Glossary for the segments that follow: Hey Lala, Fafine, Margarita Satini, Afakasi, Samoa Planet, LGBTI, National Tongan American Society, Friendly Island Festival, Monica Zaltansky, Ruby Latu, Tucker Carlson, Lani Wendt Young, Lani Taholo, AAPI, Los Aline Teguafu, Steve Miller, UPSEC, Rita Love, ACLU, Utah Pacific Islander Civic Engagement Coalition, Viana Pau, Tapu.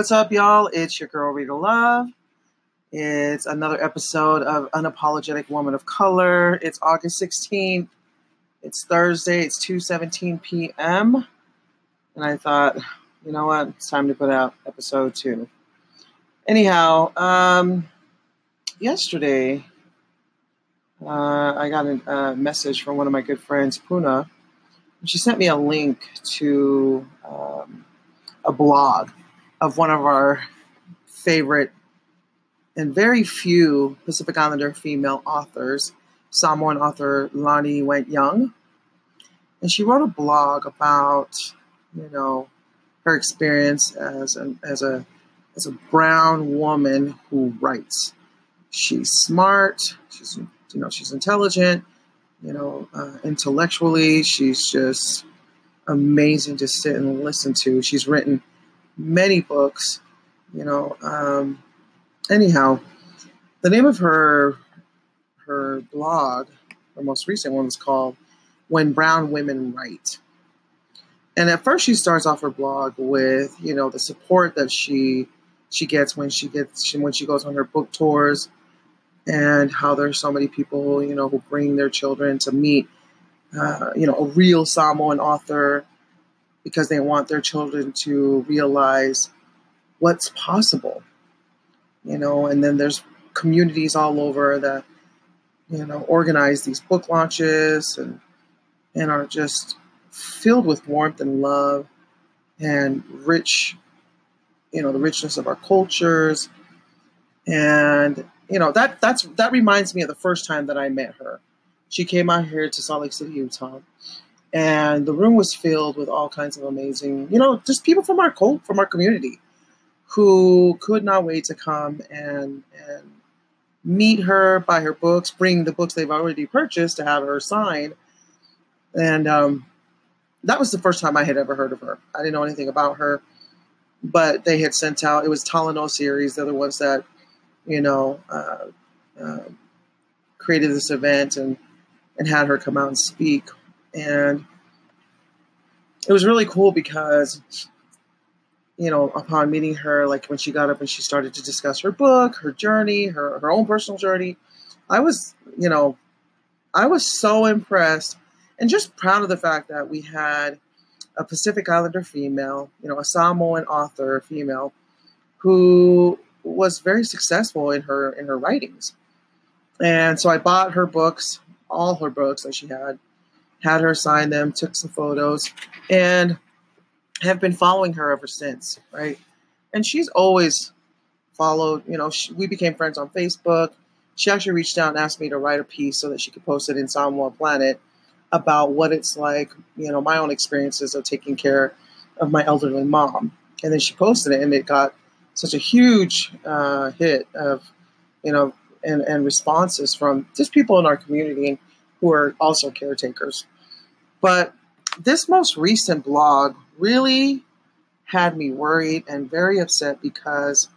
What's up, y'all? It's your girl, Rita Love. It's another episode of Unapologetic Woman of Color. It's August 16th. It's Thursday. It's 2:17 p.m. And I thought, you know what? It's time to put out episode 2. Anyhow, yesterday, I got a message from one of my good friends, Puna. She sent me a link to a blog of one of our favorite and very few Pacific Islander female authors, Samoan author Lani Wendt Young. And she wrote a blog about, you know, her experience as a brown woman who writes. She's smart. She's, you know, she's intelligent. You know, intellectually, she's just amazing to sit and listen to. She's written many books, you know. Anyhow, the name of her blog, her most recent one, was called "When Brown Women Write." And at first, she starts off her blog with, you know, the support that she gets when she goes on her book tours. And how there's so many people, you know, who bring their children to meet, you know, a real Samoan author because they want their children to realize what's possible, you know. And then there's communities all over that, you know, organize these book launches and are just filled with warmth and love and rich, you know, the richness of our cultures. And you know, that reminds me of the first time that I met her. She came out here to Salt Lake City, Utah, and the room was filled with all kinds of amazing, you know, just people from our cult, from our community, who could not wait to come and meet her, buy her books, bring the books they've already purchased to have her sign. And that was the first time I had ever heard of her. I didn't know anything about her, but they had sent out, it was Talano series. They're the ones that, you know, created this event and had her come out and speak. And it was really cool because, you know, upon meeting her, like when she got up and she started to discuss her book, her journey, her own personal journey, I was so impressed and just proud of the fact that we had a Pacific Islander female, you know, a Samoan author female who was very successful in her writings. And so I bought her books, all her books that she had her sign them, took some photos, and have been following her ever since, right? And she's always followed, you know, we became friends on Facebook. She actually reached out and asked me to write a piece so that she could post it in Samoa Planet about what it's like, you know, my own experiences of taking care of my elderly mom. And then she posted it and it got such a huge hit of, you know, and responses from just people in our community who are also caretakers. But this most recent blog really had me worried and very upset because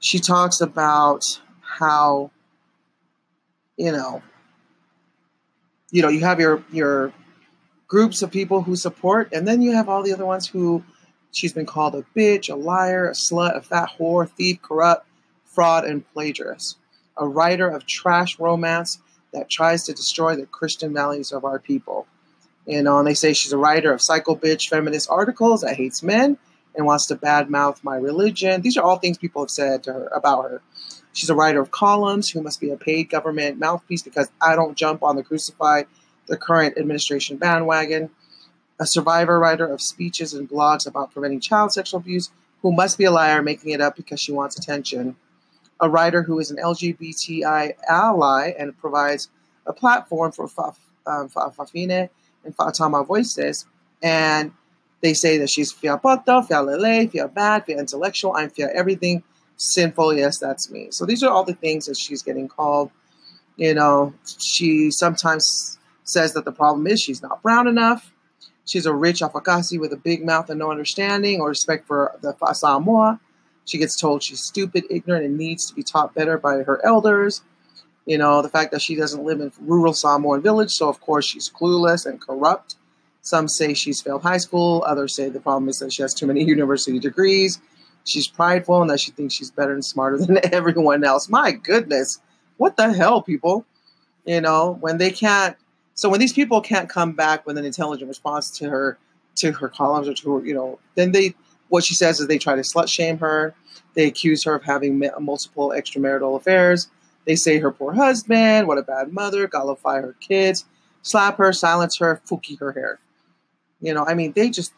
she talks about how, you know, you have your groups of people who support, and then you have all the other ones who, she's been called a bitch, a liar, a slut, a fat whore, thief, corrupt, fraud, and plagiarist. A writer of trash romance that tries to destroy the Christian values of our people. You know, and they say she's a writer of psycho bitch feminist articles that hates men and wants to badmouth my religion. These are all things people have said to her about her. She's a writer of columns who must be a paid government mouthpiece because I don't jump on the crucify the current administration bandwagon. A survivor writer of speeches and blogs about preventing child sexual abuse who must be a liar making it up because she wants attention. A writer who is an LGBTI ally and provides a platform for Fafine and Fatama voices. And they say that she's Fia Poto, Fia Lele, Fia Bad, Fia Intellectual, I'm Fia Everything, Sinful, yes, that's me. So these are all the things that she's getting called. You know, she sometimes says that the problem is she's not brown enough. She's a rich Afakasi with a big mouth and no understanding or respect for the Samoa. She gets told she's stupid, ignorant, and needs to be taught better by her elders. You know, the fact that she doesn't live in rural Samoan village, so of course she's clueless and corrupt. Some say she's failed high school. Others say the problem is that she has too many university degrees. She's prideful and that she thinks she's better and smarter than everyone else. My goodness, what the hell, people? You know, when they can't, so when these people can't come back with an intelligent response to her columns or to her, you know, then they, what she says is they try to slut shame her. They accuse her of having multiple extramarital affairs. They say her poor husband, what a bad mother, gullify her kids, slap her, silence her, fookie her hair. You know, I mean, they just,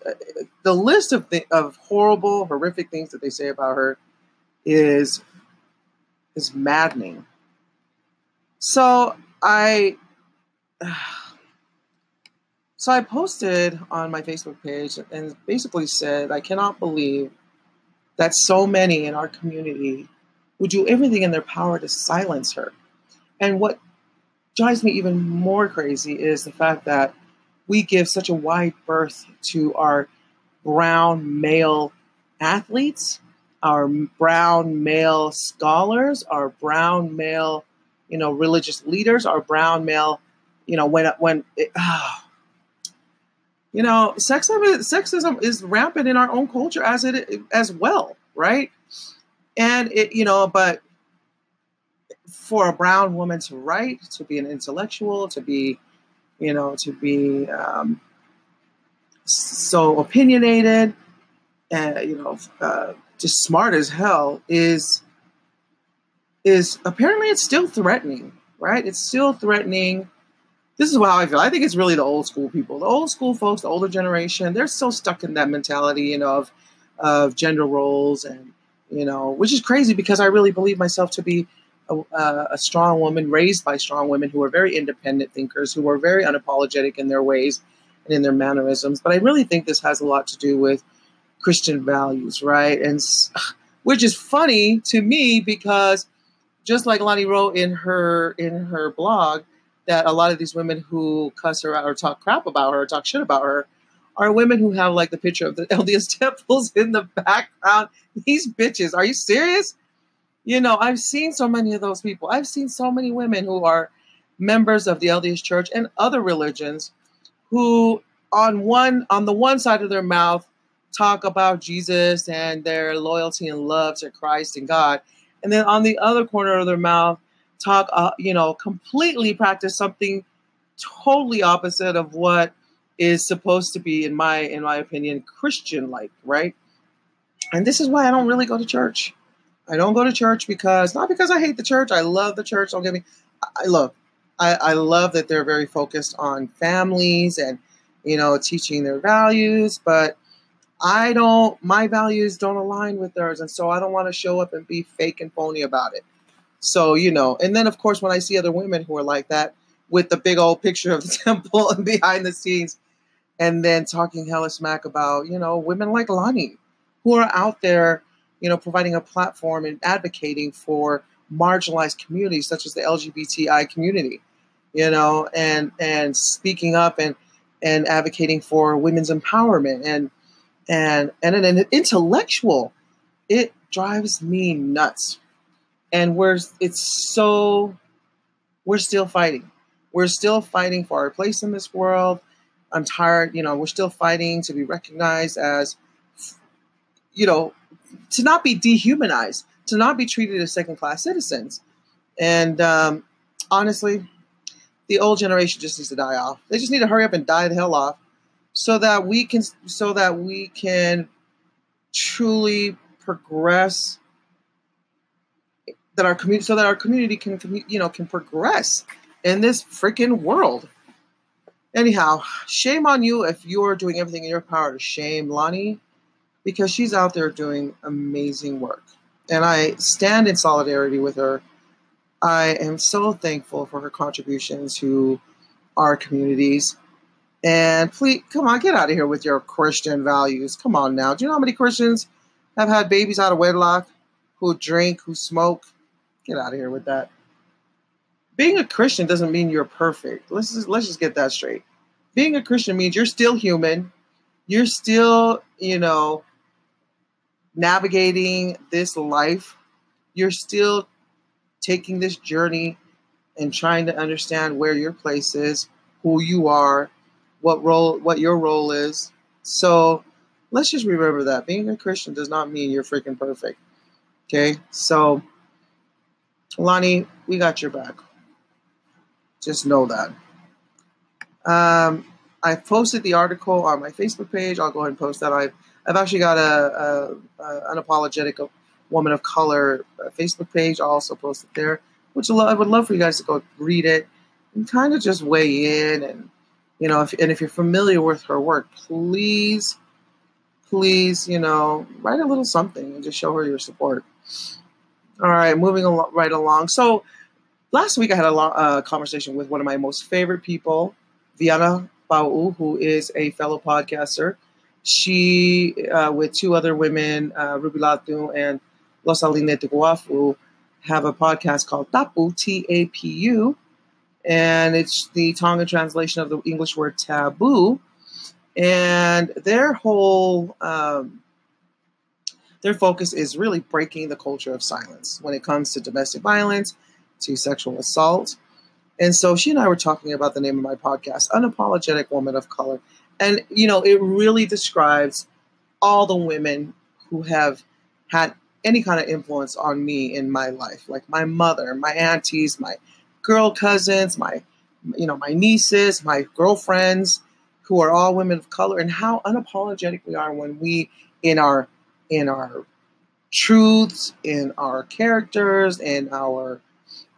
the list of horrible, horrific things that they say about her is maddening. So I posted on my Facebook page and basically said, I cannot believe that so many in our community would do everything in their power to silence her. And what drives me even more crazy is the fact that we give such a wide berth to our brown male athletes, our brown male scholars, our brown male, you know, religious leaders, our brown male, you know, you know, sexism is rampant in our own culture as well, right? And it, you know, but for a brown woman to write, to be an intellectual, to be, you know, to be so opinionated and, you know, just smart as hell is apparently it's still threatening, right? It's still threatening. This is how I feel. I think it's really the old school people, the old school folks, the older generation. They're so stuck in that mentality, you know, of gender roles and, you know, which is crazy because I really believe myself to be a strong woman raised by strong women who are very independent thinkers, who are very unapologetic in their ways and in their mannerisms. But I really think this has a lot to do with Christian values, right? And which is funny to me because just like Lani wrote in her blog, that a lot of these women who cuss her out or talk crap about her or talk shit about her are women who have like the picture of the LDS temples in the background. These bitches, are you serious? You know, I've seen so many of those people. I've seen so many women who are members of the LDS church and other religions who on the one side of their mouth talk about Jesus and their loyalty and love to Christ and God. And then on the other corner of their mouth, talk, you know, completely practice something totally opposite of what is supposed to be, in my opinion, Christian-like, right? And this is why I don't really go to church. I don't go to church because, not because I hate the church. I love the church. Don't get me. I love that they're very focused on families and, you know, teaching their values, but I don't, my values don't align with theirs. And so I don't want to show up and be fake and phony about it. So, you know, and then, of course, when I see other women who are like that with the big old picture of the temple and behind the scenes and then talking hella smack about, you know, women like Lani who are out there, you know, providing a platform and advocating for marginalized communities such as the LGBTI community, you know, and speaking up and advocating for women's empowerment and an intellectual. It drives me nuts. And we're still fighting. We're still fighting for our place in this world. I'm tired, you know, we're still fighting to be recognized as, you know, to not be dehumanized, to not be treated as second-class citizens. And honestly, the old generation just needs to die off. They just need to hurry up and die the hell off so that we can truly progress. That our community can, you know, can progress in this freaking world. Anyhow, shame on you if you're doing everything in your power to shame Lani, because she's out there doing amazing work. And I stand in solidarity with her. I am so thankful for her contributions to our communities. And please, come on, get out of here with your Christian values. Come on now. Do you know how many Christians have had babies out of wedlock, who drink, who smoke? Get out of here with that. Being a Christian doesn't mean you're perfect. Let's just get that straight. Being a Christian means you're still human. You're still, you know, navigating this life. You're still taking this journey and trying to understand where your place is, who you are, what your role is. So Let's just remember that being a Christian does not mean you're freaking perfect. Okay, so Lani, we got your back. Just know that. I've posted the article on my Facebook page. I'll go ahead and post that. I've actually got a unapologetic woman of color Facebook page. I'll also post it there, which I would love for you guys to go read it and kind of just weigh in. And, you know, if you're familiar with her work, please, you know, write a little something and just show her your support. All right, moving right along. So last week I had a conversation with one of my most favorite people, Viana Pau, who is a fellow podcaster. She, with two other women, Ruby Latu and Los Aline Teguafu, have a podcast called Tapu, T-A-P-U, and it's the Tongan translation of the English word taboo. And their whole, their focus is really breaking the culture of silence when it comes to domestic violence, to sexual assault. And so she and I were talking about the name of my podcast, Unapologetic Woman of Color. And, you know, it really describes all the women who have had any kind of influence on me in my life, like my mother, my aunties, my girl cousins, my, you know, my nieces, my girlfriends, who are all women of color, and how unapologetic we are when we, in our truths, in our characters, in our,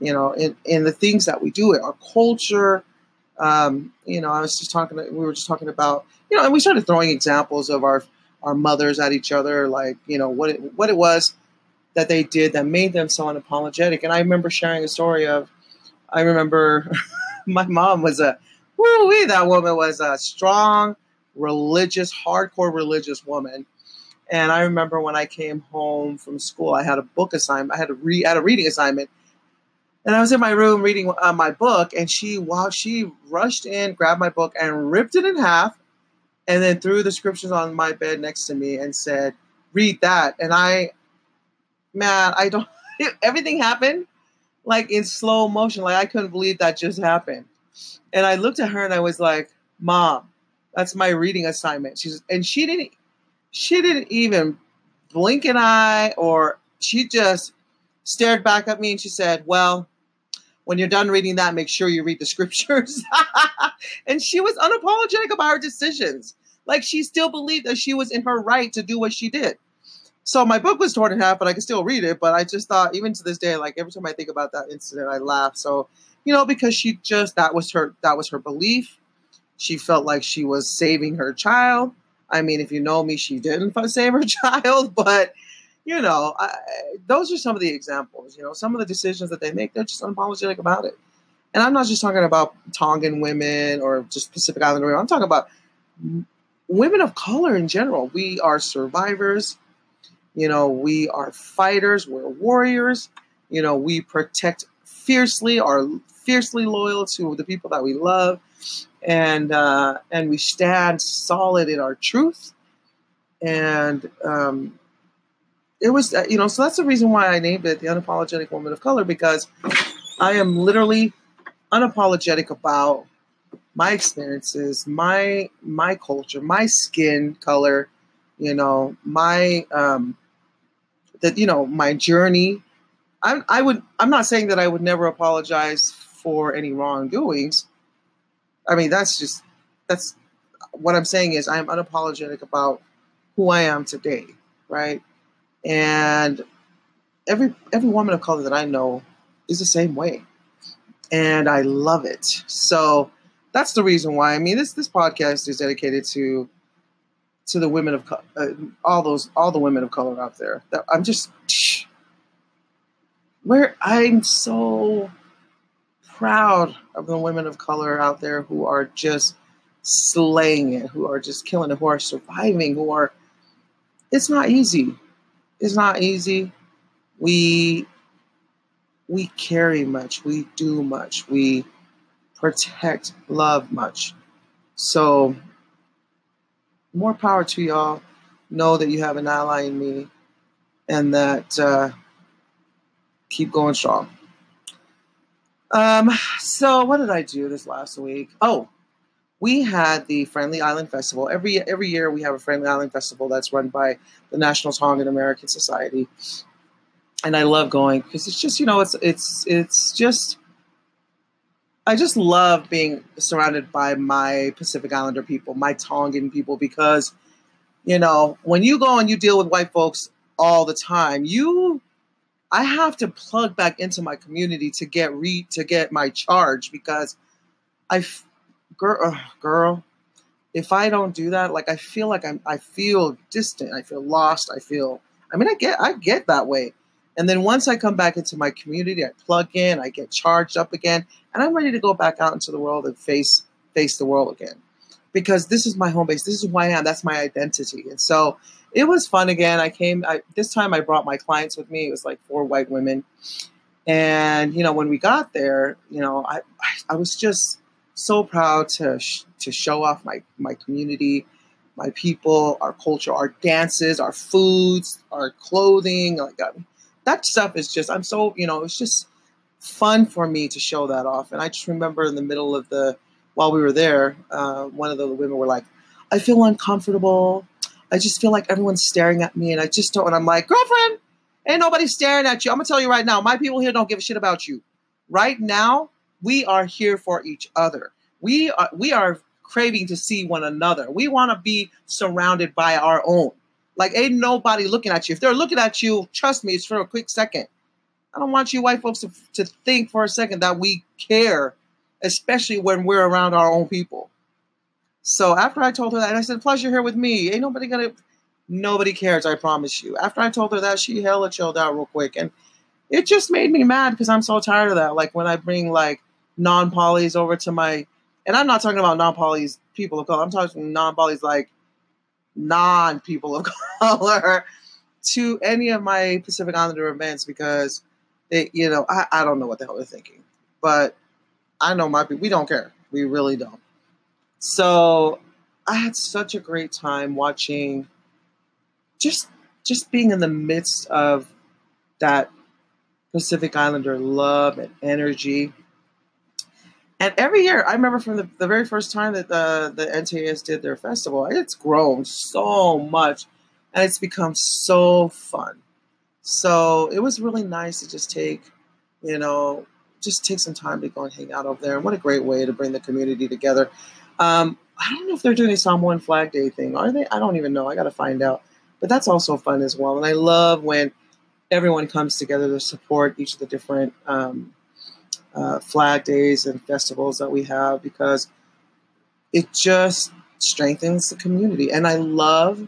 you know, in the things that we do, in our culture. You know, we were just talking about, you know, and we started throwing examples of our mothers at each other, like, you know, what it was that they did that made them so unapologetic. And I remember sharing a story of, I remember my mom was a, woo-wee, that woman was a strong, religious, hardcore religious woman. And I remember when I came home from school, I had a book assignment. I had a reading assignment. And I was in my room reading my book, and she rushed in, grabbed my book, and ripped it in half, and then threw the scriptures on my bed next to me and said, "Read that." And everything happened like in slow motion. Like I couldn't believe that just happened. And I looked at her and I was like, "Mom, that's my reading assignment." She didn't even blink an eye, or she just stared back at me and she said, "Well, when you're done reading that, make sure you read the scriptures." And she was unapologetic about her decisions. Like she still believed that she was in her right to do what she did. So my book was torn in half, but I could still read it. But I just thought, even to this day, like every time I think about that incident, I laugh. So, you know, because that was her belief. She felt like she was saving her child. I mean, if you know me, she didn't save her child, but you know, those are some of the examples, you know, some of the decisions that they make, they're just unapologetic about it. And I'm not just talking about Tongan women or just Pacific Islander women. I'm talking about women of color in general. We are survivors, you know, we are fighters, we're warriors, you know, we protect fiercely, are fiercely loyal to the people that we love, and we stand solid in our truth. And it was, you know, so that's the reason why I named it The Unapologetic Woman of Color, because I am literally unapologetic about my experiences, my culture, my skin color, you know, my you know, my journey. I'm not saying that I would never apologize for any wrongdoings. I mean, that's what I'm saying is I'm unapologetic about who I am today, right? And every woman of color that I know is the same way. And I love it. So that's the reason why. I mean, this podcast is dedicated to the women of all the women of color out there. I'm just where I'm so proud of the women of color out there who are just slaying it, who are just killing it, who are surviving, who are, it's not easy. It's not easy. We carry much, we do much, we protect, love much. So more power to y'all. Know that you have an ally in me, and that, keep going strong. So what did I do this last week? Oh, we had the Friendly Island Festival. Every year we have a Friendly Island Festival that's run by the National Tongan American Society. And I love going because it's just, you know, it's just, I just love being surrounded by my Pacific Islander people, my Tongan people, because, you know, when you go and you deal with white folks all the time, I have to plug back into my community to get my charge, because girl, if I don't do that, like, I feel distant. I feel lost. I get that way. And then once I come back into my community, I plug in, I get charged up again, and I'm ready to go back out into the world and face the world again, because this is my home base. This is who I am. That's my identity. And so it was fun again. This time I brought my clients with me. It was like 4 white women. And, you know, when we got there, you know, I was just so proud to show off my community, my people, our culture, our dances, our foods, our clothing. Like, that stuff is just, I'm so, you know, it's just fun for me to show that off. And I just remember in the middle of while we were there, one of the women were like, I feel uncomfortable. I just feel like everyone's staring at me and I just don't. And I'm like, girlfriend, ain't nobody staring at you. I'm going to tell you right now, my people here don't give a shit about you. Right now, we are here for each other. We are craving to see one another. We want to be surrounded by our own. Like, ain't nobody looking at you. If they're looking at you, trust me, it's for a quick second. I don't want you white folks to think for a second that we care, especially when we're around our own people. So after I told her that, and I said, plus you're here with me. Ain't nobody nobody cares, I promise you. After I told her that, she hella chilled out real quick. And it just made me mad because I'm so tired of that. Like, when I bring, like, non-polys over to my, and I'm not talking about non-polys people of color. I'm talking non-polys, like, non-people of color to any of my Pacific Islander events, because they, you know, I don't know what the hell they're thinking, but I know my people, we don't care. We really don't. So I had such a great time watching, just being in the midst of that Pacific Islander love and energy. And every year, I remember from the very first time that the NTAS did their festival, it's grown so much and it's become so fun. So it was really nice to just take some time to go and hang out over there. And what a great way to bring the community together. I don't know if they're doing a Samoan Flag Day thing. Are they? I don't even know. I got to find out. But that's also fun as well. And I love when everyone comes together to support each of the different flag days and festivals that we have, because it just strengthens the community. And I love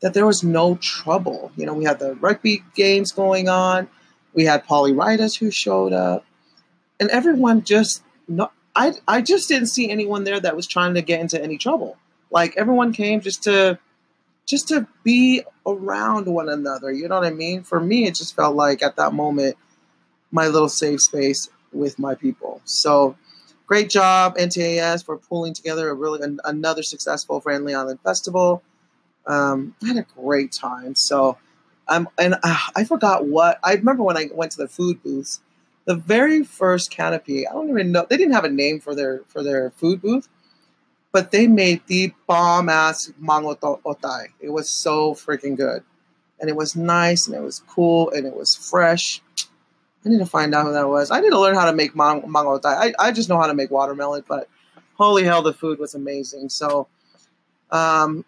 that there was no trouble. You know, we had the rugby games going on. We had Polly Riders who showed up, and everyone just, I just didn't see anyone there that was trying to get into any trouble. Like, everyone came just to be around one another. You know what I mean? For me, it just felt like at that moment, my little safe space with my people. So great job, NTAS, for pulling together another successful Friendly Island Festival. I had a great time. So I forgot what, I remember when I went to the food booths, the very first canopy, I don't even know, they didn't have a name for their food booth, but they made the bomb ass mango otai. It was so freaking good. And it was nice and it was cool and it was fresh. I need to find out who that was. I need to learn how to make mango thai. I just know how to make watermelon, but holy hell, the food was amazing. So now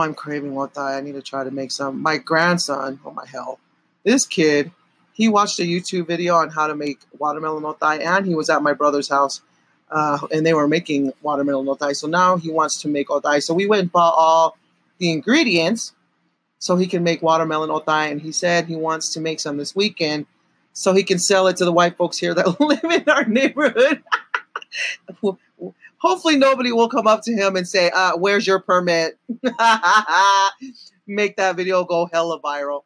I'm craving mango thai. I need to try to make some. My grandson, oh my hell, this kid, he watched a YouTube video on how to make watermelon mango thai, and he was at my brother's house, and they were making watermelon mango thai. So now he wants to make mango thai. So we went and bought all the ingredients so he can make watermelon mango thai, and he said he wants to make some this weekend, so he can sell it to the white folks here that live in our neighborhood. Hopefully nobody will come up to him and say, where's your permit? Make that video go hella viral.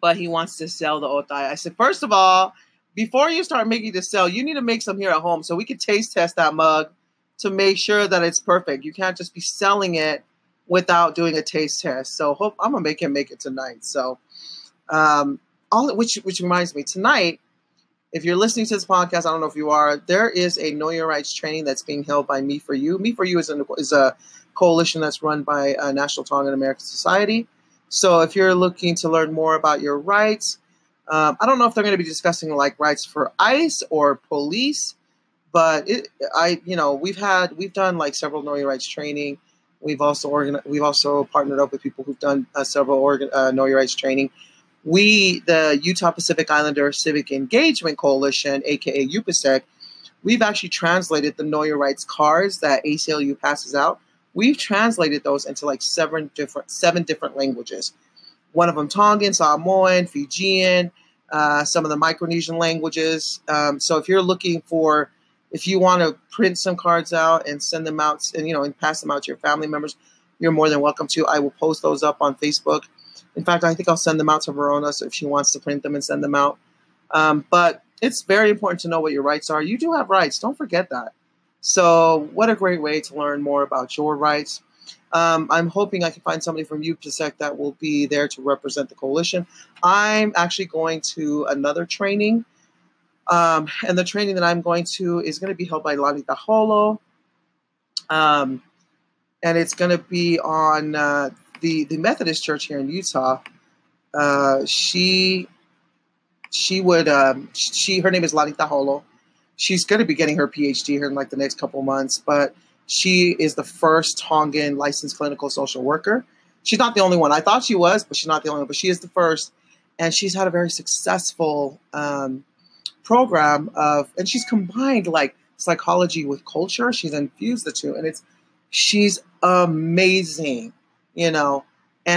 But he wants to sell the otai. I said, first of all, before you start making this sell, you need to make some here at home so we can taste test that mug to make sure that it's perfect. You can't just be selling it without doing a taste test. So I'm going to make him make it tonight. So, which reminds me, tonight If you're listening to this podcast, I don't know if you are, there is a Know Your Rights training that's being held by Me For You. Me For You is a coalition that's run by National Tongan American Society. So if you're looking to learn more about your rights, I don't know if they're going to be discussing like rights for ICE or police, but we've done like several Know Your Rights training. We've also partnered up with people who've done several Know Your Rights training. The Utah Pacific Islander Civic Engagement Coalition, aka UPACIC, we've actually translated the Know Your Rights cards that ACLU passes out. We've translated those into like seven different languages. One of them Tongan, Samoan, Fijian, some of the Micronesian languages. So if you want to print some cards out and send them out and pass them out to your family members, you're more than welcome to. I will post those up on Facebook. In fact, I think I'll send them out to Verona, so if she wants to print them and send them out. But it's very important to know what your rights are. You do have rights. Don't forget that. So what a great way to learn more about your rights. I'm hoping I can find somebody from UPSEC that will be there to represent the coalition. I'm actually going to another training. And the training that I'm going to is going to be held by Lani Taholo. And it's going to be on the Methodist Church here in Utah. Her name is Lani Taholo. She's going to be getting her PhD here in like the next couple months, but she is the first Tongan licensed clinical social worker. She's not the only one. I thought she was, but she's not the only one, but she is the first. And she's had a very successful program and she's combined like psychology with culture. She's infused the two, and she's amazing, and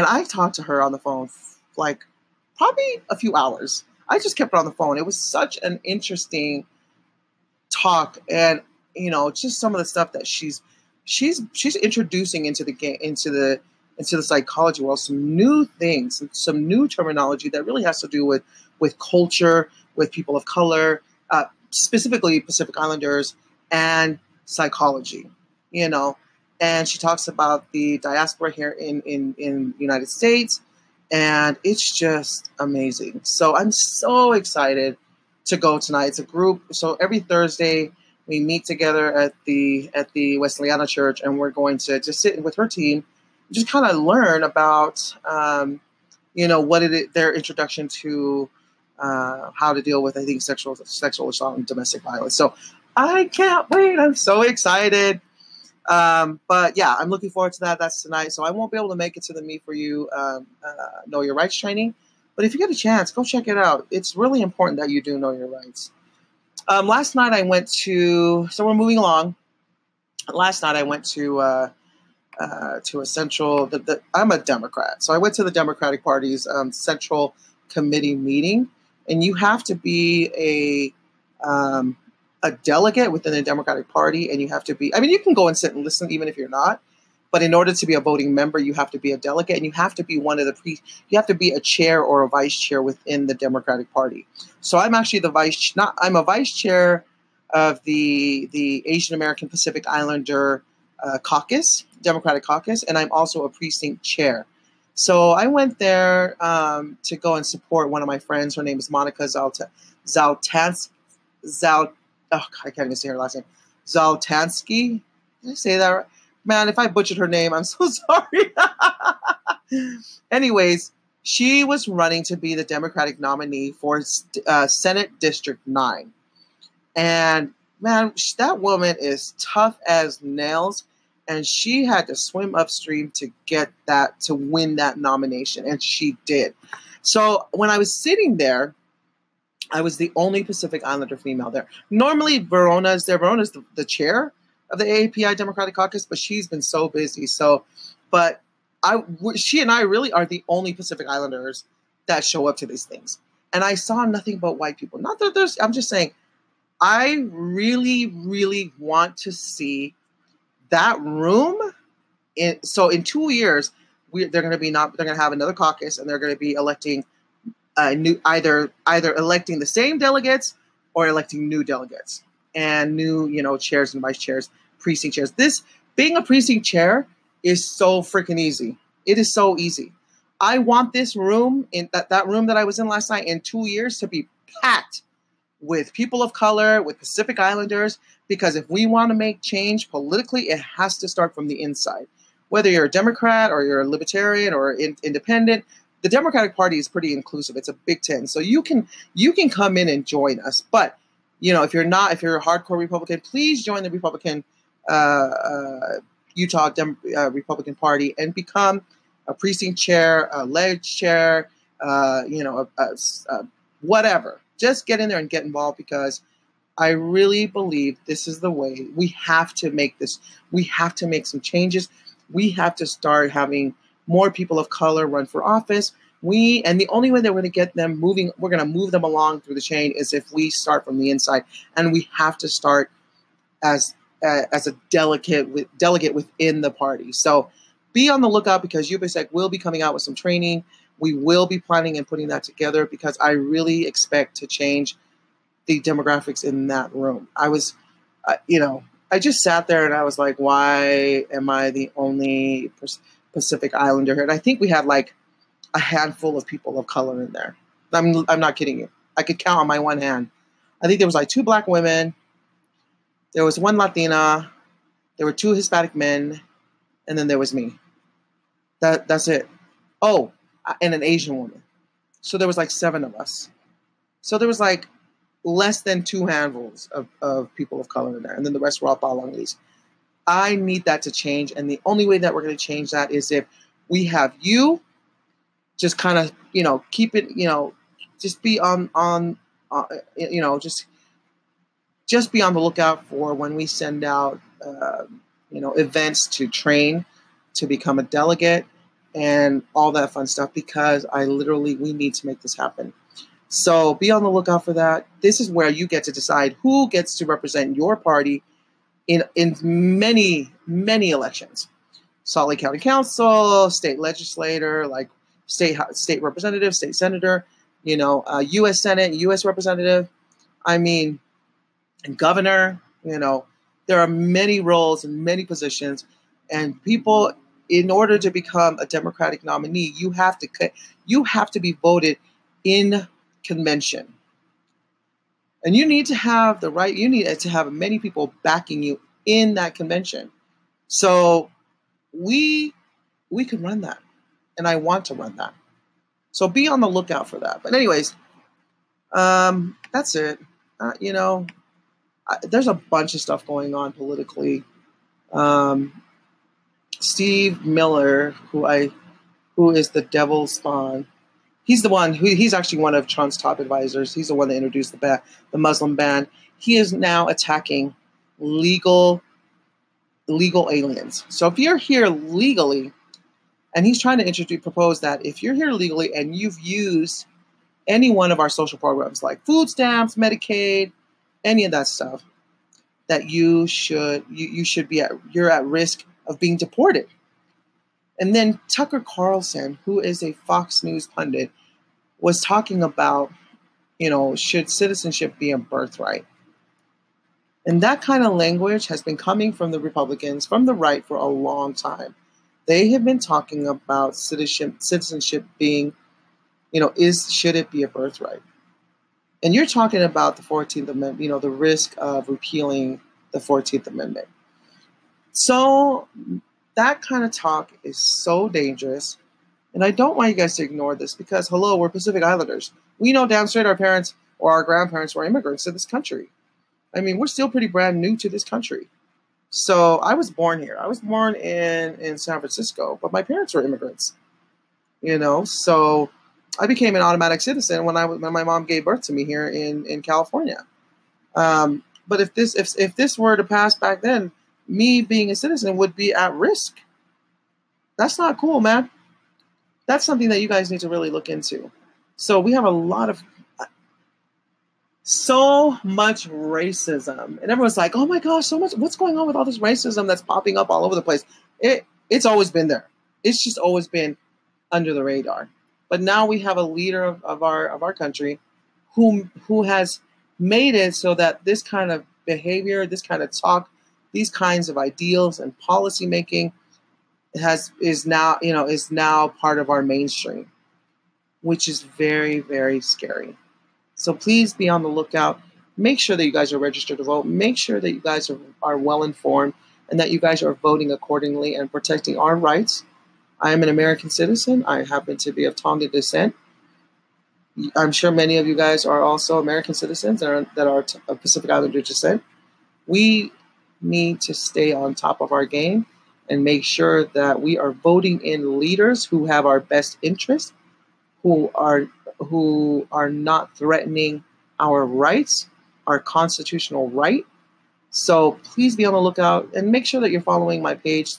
I talked to her on the phone like probably a few hours. I just kept her on the phone. It was such an interesting talk, and just some of the stuff that she's introducing into the game, into the psychology world, some new things, some new terminology that really has to do with culture, with people of color, specifically Pacific Islanders, and psychology, And she talks about the diaspora here in the United States, and it's just amazing. So I'm so excited to go tonight. It's a group. So every Thursday we meet together at the Wesleyana Church, and we're going to just sit in with her team, just kind of learn about, their introduction to how to deal with, I think, sexual assault and domestic violence. So I can't wait. I'm so excited. But yeah, I'm looking forward to that. That's tonight. So I won't be able to make it to the Me For You Know Your Rights training. But if you get a chance, go check it out. It's really important that you do know your rights. Last night I went to, so we're moving along. Last night I went to a central, I'm a Democrat. So I went to the Democratic Party's central committee meeting, and you have to be a delegate within the Democratic Party, and you have to be, you can go and sit and listen even if you're not, but in order to be a voting member, you have to be a delegate, and you have to be you have to be a chair or a vice chair within the Democratic Party. So I'm actually I'm a vice chair of the Asian American Pacific Islander caucus, Democratic caucus, and I'm also a precinct chair. So I went there to go and support one of my friends. Her name is Monica Zaltansky. Did I say that right? Man, if I butchered her name, I'm so sorry. Anyways, she was running to be the Democratic nominee for Senate District 9. And man, that woman is tough as nails. And she had to swim upstream to get that, to win that nomination. And she did. So when I was sitting there, I was the only Pacific Islander female there. Normally, Verona is there. Verona is the chair of the AAPI Democratic Caucus, but she's been so busy. She and I really are the only Pacific Islanders that show up to these things. And I saw nothing but white people. Not that there's, I'm just saying, I really, really want to see that room. So in 2 years, they're going to have another caucus, and they're going to be electing either electing the same delegates or electing new delegates and new chairs and vice chairs, precinct chairs. This being a precinct chair is so freaking easy. It is so easy. I want this room in that room that I was in last night in 2 years to be packed with people of color, with Pacific Islanders, because if we want to make change politically, it has to start from the inside. Whether you're a Democrat or you're a Libertarian or Independent, the Democratic Party is pretty inclusive. It's a Big Ten. So you can come in and join us. But, you know, if you're a hardcore Republican, please join the Republican Utah Republican Party and become a precinct chair, a ledge chair, whatever. Just get in there and get involved, because I really believe this is the way we have to make this. We have to make some changes. We have to start having more people of color run for office. And the only way that we're going to get them moving, we're going to move them along through the chain, is if we start from the inside. And we have to start as a delegate within the party. So be on the lookout, because UPSEC will be coming out with some training. We will be planning and putting that together, because I really expect to change the demographics in that room. I was, I just sat there and I was like, why am I the only Pacific Islander here? And I think we had like a handful of people of color in there. I'm not kidding you. I could count on my one hand. I think there was like 2 black women. There was 1 Latina. There were 2 Hispanic men. And then there was me. That's it. Oh, and an Asian woman. So there was like 7 of us. So there was like less than 2 handfuls of people of color in there. And then the rest were all Balinese. I need that to change. And the only way that we're going to change that is if we have you just kind of, keep it, just be on be on the lookout for when we send out, events to train, to become a delegate, and all that fun stuff, because we need to make this happen. So be on the lookout for that. This is where you get to decide who gets to represent your party in many, many elections. Salt Lake County Council, state legislator, like state representative, state senator, U.S. Senate, U.S. representative, and governor, there are many roles and many positions, and people. In order to become a Democratic nominee, you have to be voted in convention, and you need to have the right. You need to have many people backing you in that convention. So we can run that, and I want to run that. So be on the lookout for that. But anyways, that's it. There's a bunch of stuff going on politically. Steve Miller, who is the devil's spawn, he's actually one of Trump's top advisors. He's the one that introduced the Muslim ban. He is now attacking legal aliens. So if you're here legally, and he's trying to propose that if you're here legally and you've used any one of our social programs like food stamps, Medicaid, any of that stuff, that you're at risk of being deported. And then Tucker Carlson, who is a Fox News pundit, was talking about, should citizenship be a birthright? And that kind of language has been coming from the Republicans, from the right, for a long time. They have been talking about citizenship being, should it be a birthright? And you're talking about the 14th Amendment, the risk of repealing the 14th Amendment. So that kind of talk is so dangerous. And I don't want you guys to ignore this, because, hello, we're Pacific Islanders. We know down straight our parents or our grandparents were immigrants to this country. We're still pretty brand new to this country. So I was born here. I was born in San Francisco, but my parents were immigrants. So I became an automatic citizen when my mom gave birth to me here in California. But if this were to pass back then, me being a citizen would be at risk. That's not cool, man. That's something that you guys need to really look into. So we have so much racism. And everyone's like, oh my gosh, so much. What's going on with all this racism that's popping up all over the place? It's always been there. It's just always been under the radar. But now we have a leader of our country who has made it so that this kind of behavior, this kind of talk, these kinds of ideals and policy making is now part of our mainstream, which is very, very scary. So please be on the lookout. make sure that you guys are registered to vote, make sure that you guys are well informed, and that you guys are voting accordingly and protecting our rights. I am an American citizen. I happen to be of Tongan descent. I'm sure many of you guys are also American citizens and that are of Pacific Islander descent. We need to stay on top of our game and make sure that we are voting in leaders who have our best interest, who are not threatening our rights, our constitutional right. So please be on the lookout and make sure that you're following my page,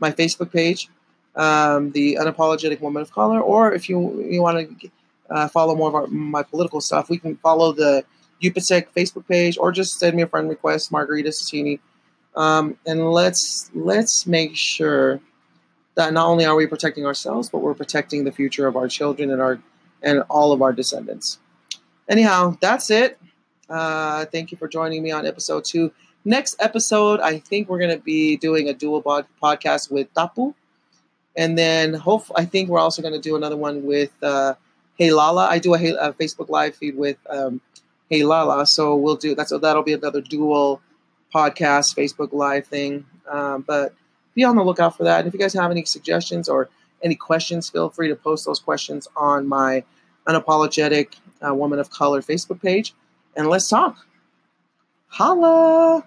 my Facebook page, the Unapologetic Woman of Color, or if you want to follow more of my political stuff, we can follow the UPSEC Facebook page, or just send me a friend request, Margarita Satini. And let's make sure that not only are we protecting ourselves, but we're protecting the future of our children and all of our descendants. Anyhow, that's it. Thank you for joining me on episode 2. Next episode, I think we're going to be doing a dual podcast with Tapu. And then I think we're also going to do another one with Hey Lala. I do a Facebook live feed with Hey Lala. So we'll do that. So that'll be another dual podcast, Facebook live thing. But be on the lookout for that. And if you guys have any suggestions or any questions, feel free to post those questions on my Unapologetic Woman of Color Facebook page. And let's talk. Holla!